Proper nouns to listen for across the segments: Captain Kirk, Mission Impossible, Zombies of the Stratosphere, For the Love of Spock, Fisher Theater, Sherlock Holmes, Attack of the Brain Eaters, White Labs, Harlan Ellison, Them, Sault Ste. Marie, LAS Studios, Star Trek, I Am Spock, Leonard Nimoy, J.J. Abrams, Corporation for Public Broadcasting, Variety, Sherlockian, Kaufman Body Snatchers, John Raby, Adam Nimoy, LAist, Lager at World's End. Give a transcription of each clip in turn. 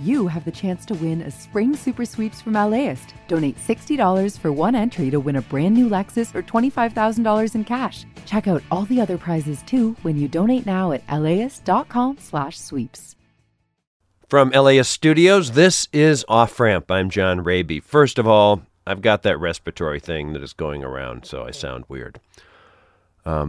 you have the chance to win a spring super sweeps from LAist. Donate $60 for one entry to win a brand new Lexus or $25,000 in cash. Check out all the other prizes too when you donate now at laist.com/sweeps. From LAS Studios, this is Off Ramp. I'm John Raby. First of all, I've got that respiratory thing that is going around, so I sound weird.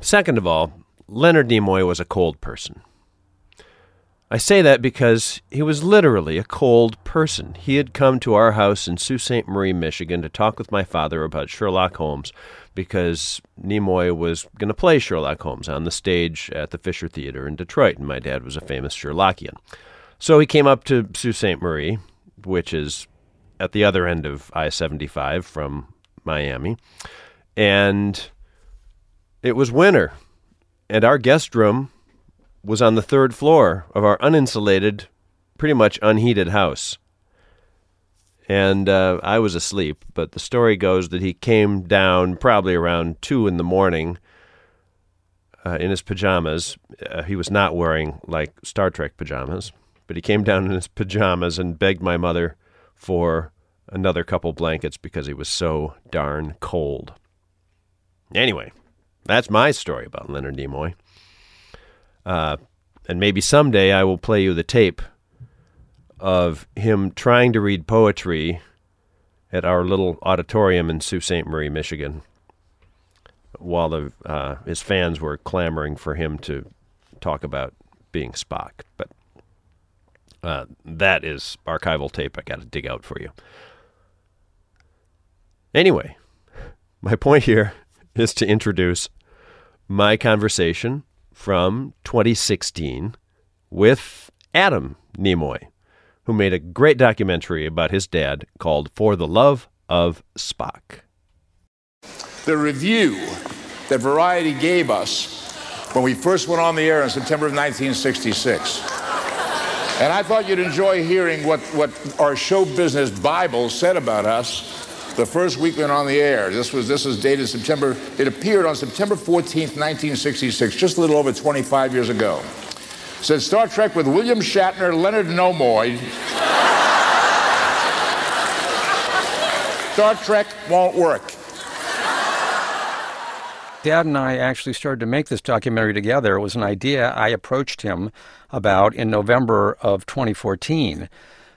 Second of all, Leonard Nimoy was a cold person. I say that because he was literally a cold person. He had come to our house in Sault Ste. Marie, Michigan, to talk with my father about Sherlock Holmes because Nimoy was going to play Sherlock Holmes on the stage at the Fisher Theater in Detroit, and my dad was a famous Sherlockian. So he came up to Sault Ste. Marie, which is at the other end of I-75 from Miami, and it was winter, and our guest room was on the third floor of our uninsulated, pretty much unheated house. And I was asleep, but the story goes that he came down probably around 2 in the morning in his pajamas. He was not wearing, like, Star Trek pajamas. But he came down in his pajamas and begged my mother for another couple blankets because he was so darn cold. Anyway, that's my story about Leonard Nimoy. And maybe someday I will play you the tape of him trying to read poetry at our little auditorium in Sault Ste. Marie, Michigan, while his fans were clamoring for him to talk about being Spock. But that is archival tape I got to dig out for you. Anyway, my point here is to introduce my conversation from 2016 with Adam Nimoy, who made a great documentary about his dad called For the Love of Spock. The review that Variety gave us when we first went on the air in September of 1966... And I thought you'd enjoy hearing what our show business Bible said about us the first week we went on the air. This is dated September. It appeared on September 14th, 1966, just a little over 25 years ago. It said, Star Trek with William Shatner, Leonard Nimoy. Star Trek won't work. Dad and I actually started to make this documentary together. It was an idea I approached him about in November of 2014.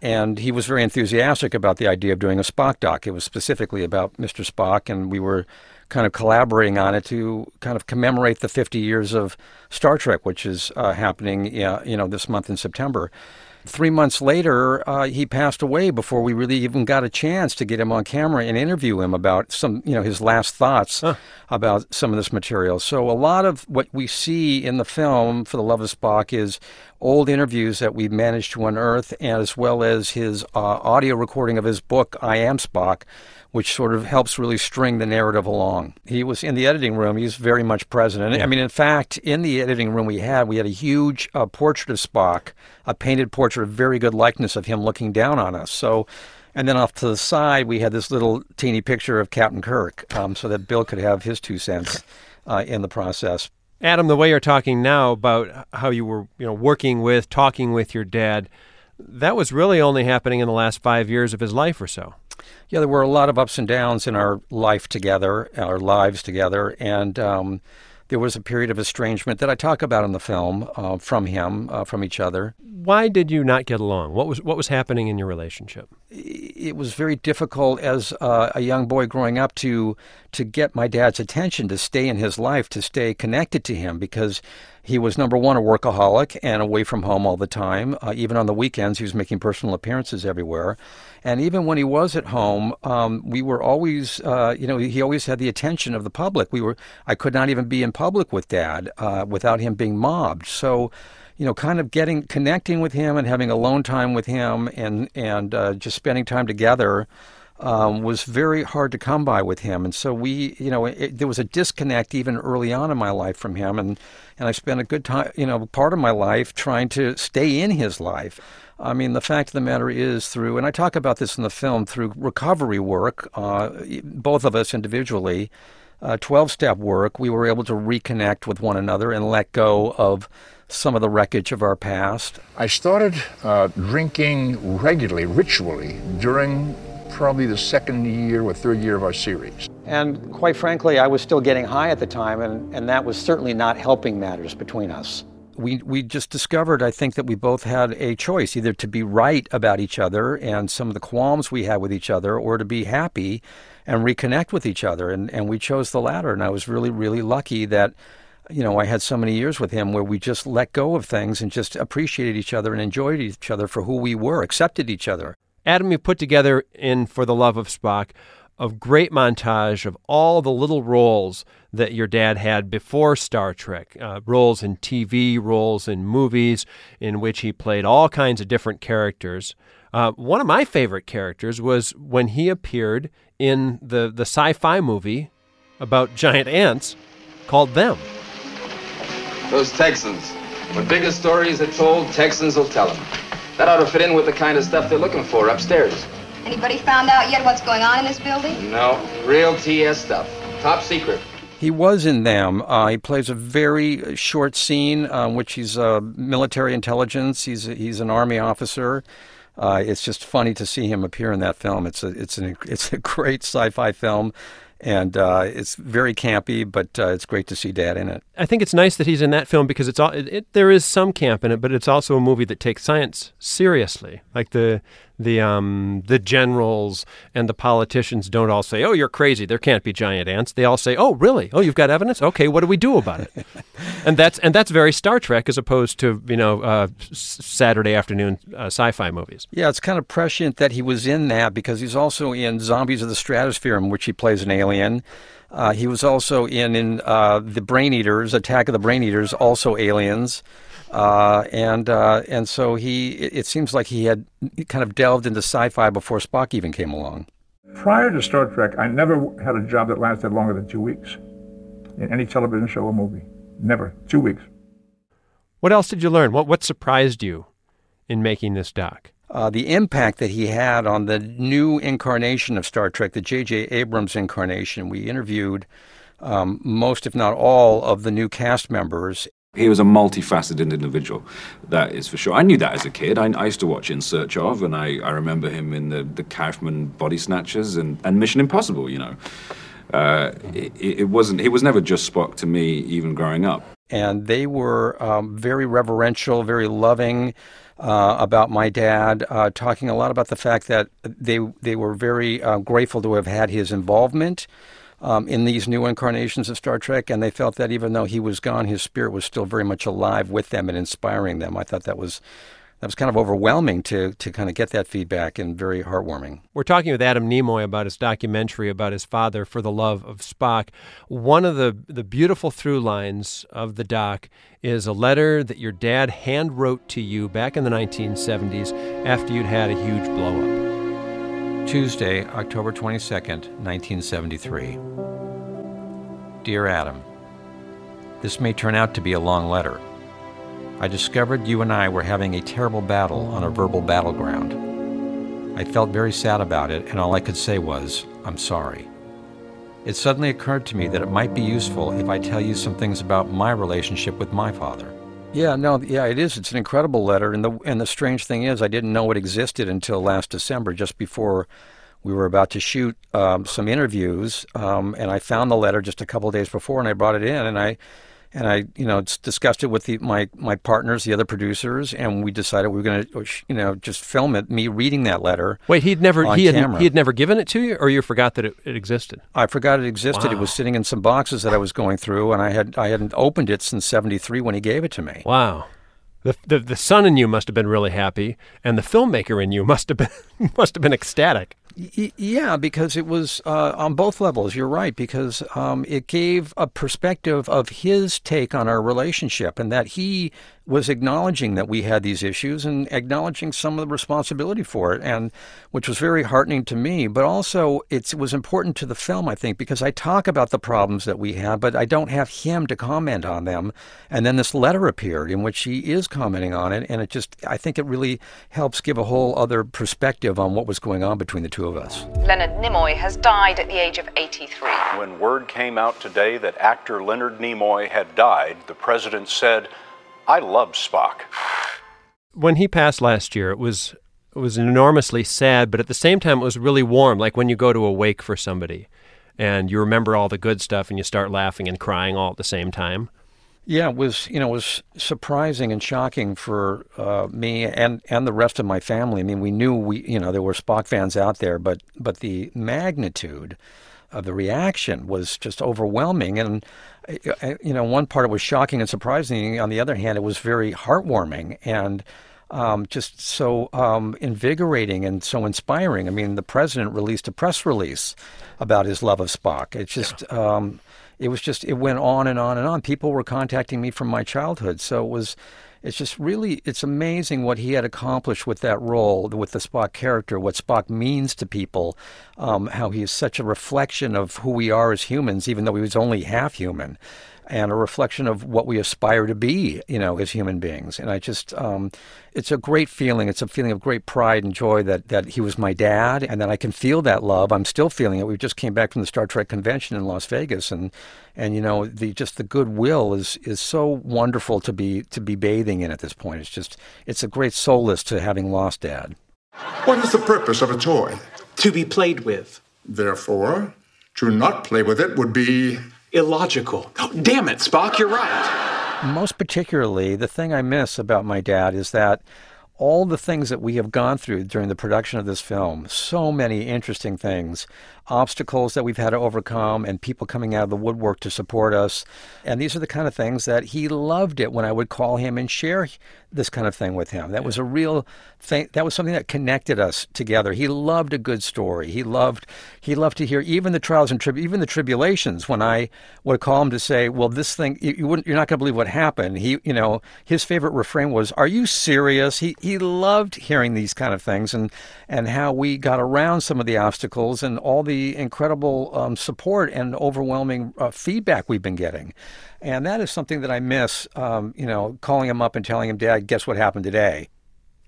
And he was very enthusiastic about the idea of doing a Spock doc. It was specifically about Mr. Spock, and we were kind of collaborating on it to kind of commemorate the 50 years of Star Trek, which is happening this month in September. 3 months later, he passed away before we really even got a chance to get him on camera and interview him about some, his last thoughts about some of this material. So a lot of what we see in the film, For the Love of Spock, is old interviews that we've managed to unearth, as well as his audio recording of his book, I Am Spock, which sort of helps really string the narrative along. He was in the editing room. He's very much present. And, yeah. I mean, in fact, in the editing room we had a huge portrait of Spock, a painted portrait, a very good likeness of him looking down on us. So, and then off to the side, we had this little teeny picture of Captain Kirk so that Bill could have his 2 cents in the process. Adam, the way you're talking now about how you were, talking with your dad, that was really only happening in the last 5 years of his life or so. Yeah, there were a lot of ups and downs in our lives together, and there was a period of estrangement that I talk about in the film from him, from each other. Why did you not get along? What was happening in your relationship? It was very difficult as a young boy growing up to get my dad's attention, to stay in his life, to stay connected to him, because he was, number one, a workaholic and away from home all the time. Even on the weekends, he was making personal appearances everywhere. And even when he was at home, we were always, he always had the attention of the public. I could not even be in public with Dad without him being mobbed. So, kind of connecting with him and having alone time with him and just spending time together was very hard to come by with him. And so there was a disconnect even early on in my life from him. And I spent a good time, part of my life trying to stay in his life. I mean, the fact of the matter is and I talk about this in the film, through recovery work, both of us individually, 12-step work, we were able to reconnect with one another and let go of some of the wreckage of our past. I started drinking regularly, ritually, during probably the second year or third year of our series. And quite frankly, I was still getting high at the time, and that was certainly not helping matters between us. We just discovered, I think, that we both had a choice, either to be right about each other and some of the qualms we had with each other, or to be happy and reconnect with each other. And we chose the latter, and I was really, really lucky that, you know, I had so many years with him where we just let go of things and just appreciated each other and enjoyed each other for who we were, accepted each other. Adam, you put together in For the Love of Spock a great montage of all the little roles that your dad had before Star Trek, roles in TV, roles in movies, in which he played all kinds of different characters. One of my favorite characters was when he appeared in the sci-fi movie about giant ants called Them. Those Texans. When bigger stories are told, Texans will tell them. That ought to fit in with the kind of stuff they're looking for upstairs. Anybody found out yet what's going on in this building? No, real TS stuff. Top secret. He was in Them. He plays a very short scene, which he's military intelligence. He's an Army officer. It's just funny to see him appear in that film. It's a great sci-fi film. And it's very campy, but it's great to see Dad in it. I think it's nice that he's in that film because there is some camp in it, but it's also a movie that takes science seriously. Like the generals and the politicians don't all say, "Oh, you're crazy. There can't be giant ants." They all say, "Oh, really? Oh, you've got evidence? Okay, what do we do about it?" and that's very Star Trek as opposed to Saturday afternoon sci-fi movies. Yeah, it's kind of prescient that he was in that because he's also in Zombies of the Stratosphere, in which he plays an alien. He was also in the Brain Eaters, Attack of the Brain Eaters, also aliens. And so it seems like he had kind of delved into sci-fi before Spock even came along. Prior to Star Trek, I never had a job that lasted longer than 2 weeks in any television show or movie. Never. 2 weeks. What else did you learn? What surprised you in making this doc? The impact that he had on the new incarnation of Star Trek, the J.J. Abrams incarnation. We interviewed most, if not all, of the new cast members. He was a multifaceted individual, that is for sure. I knew that as a kid. I used to watch In Search Of, and I remember him in the Kaufman Body Snatchers and Mission Impossible, you know. He was never just Spock to me, even growing up. And they were very reverential, very loving about my dad, talking a lot about the fact that they were very grateful to have had his involvement in these new incarnations of Star Trek, and they felt that even though he was gone, his spirit was still very much alive with them and inspiring them. I thought that was kind of overwhelming to kind of get that feedback, and very heartwarming. We're talking with Adam Nimoy about his documentary about his father, For the Love of Spock. One of the beautiful through lines of the doc is a letter that your dad hand wrote to you back in the 1970s after you'd had a huge blow-up. Tuesday, October 22nd, 1973. Dear Adam, this may turn out to be a long letter. I discovered you and I were having a terrible battle on a verbal battleground. I felt very sad about it, and all I could say was, "I'm sorry." It suddenly occurred to me that it might be useful if I tell you some things about my relationship with my father. Yeah, it is. It's an incredible letter, and the strange thing is, I didn't know it existed until last December, just before we were about to shoot some interviews, and I found the letter just a couple of days before, and I brought it in, and I discussed it with my partners, the other producers, and we decided we were going to just film it, me reading that letter. Wait, he had never given it to you, or you forgot that it existed? I forgot it existed. Wow. It was sitting in some boxes that I was going through, and I hadn't opened it since '73 when he gave it to me. Wow. The son in you must have been really happy, and the filmmaker in you must have been ecstatic. Yeah, because it was on both levels. You're right, because it gave a perspective of his take on our relationship, and that he was acknowledging that we had these issues and acknowledging some of the responsibility for it, and which was very heartening to me. But also it was important to the film, I think, because I talk about the problems that we have, but I don't have him to comment on them. And then this letter appeared in which he is commenting on it, and it just, I think it really helps give a whole other perspective on what was going on between the two of us. Leonard Nimoy has died at the age of 83. When word came out today that actor Leonard Nimoy had died, the president said, "I love Spock." When he passed last year, it was enormously sad, but at the same time, it was really warm, like when you go to a wake for somebody and you remember all the good stuff and you start laughing and crying all at the same time. Yeah, it was, you know, it was surprising and shocking for me and the rest of my family. I mean, we knew there were Spock fans out there, but the magnitude of the reaction was just overwhelming. And, you know, one part it was shocking and surprising. On the other hand, it was very heartwarming and just so invigorating and so inspiring. I mean, the president released a press release about his love of Spock. It's just... Yeah. It went on and on and on. People were contacting me from my childhood. So it's amazing what he had accomplished with that role, with the Spock character, what Spock means to people, how he is such a reflection of who we are as humans, even though he was only half human, and a reflection of what we aspire to be, you know, as human beings. And I just, it's a great feeling. It's a feeling of great pride and joy that he was my dad, and that I can feel that love. I'm still feeling it. We just came back from the Star Trek convention in Las Vegas, and you know, the goodwill is so wonderful to be bathing in at this point. It's a great solace to having lost Dad. What is the purpose of a toy? To be played with. Therefore, to not play with it would be... illogical. Oh, damn it, Spock, you're right. Most particularly, the thing I miss about my dad is that all the things that we have gone through during the production of this film, so many interesting things, obstacles that we've had to overcome and people coming out of the woodwork to support us. And these are the kind of things that he loved it when I would call him and share this kind of thing with him. That was a real thing. That was something that connected us together. He loved a good story. He loved to hear even the trials and tribulations when I would call him to say, well, this thing, you're not going to believe what happened. He, you know, his favorite refrain was, "Are you serious?" He loved hearing these kind of things and how we got around some of the obstacles and all the incredible support and overwhelming feedback we've been getting. And that is something that I miss, you know, calling him up and telling him, "Dad, guess what happened today?"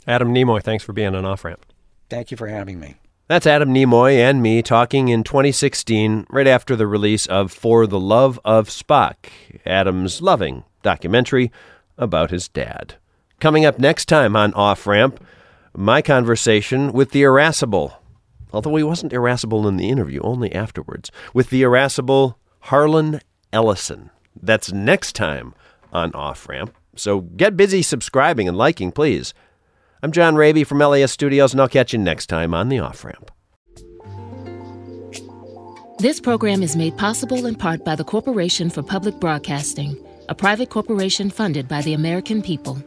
Adam Nimoy, thanks for being on Off Ramp. Thank you for having me. That's Adam Nimoy and me talking in 2016, right after the release of For the Love of Spock, Adam's loving documentary about his dad. Coming up next time on Off Ramp, my conversation with the irascible, although he wasn't irascible in the interview, only afterwards, with the irascible Harlan Ellison. That's next time on Off Ramp. So get busy subscribing and liking, please. I'm John Raby from LAS Studios, and I'll catch you next time on the Off Ramp. This program is made possible in part by the Corporation for Public Broadcasting, a private corporation funded by the American people.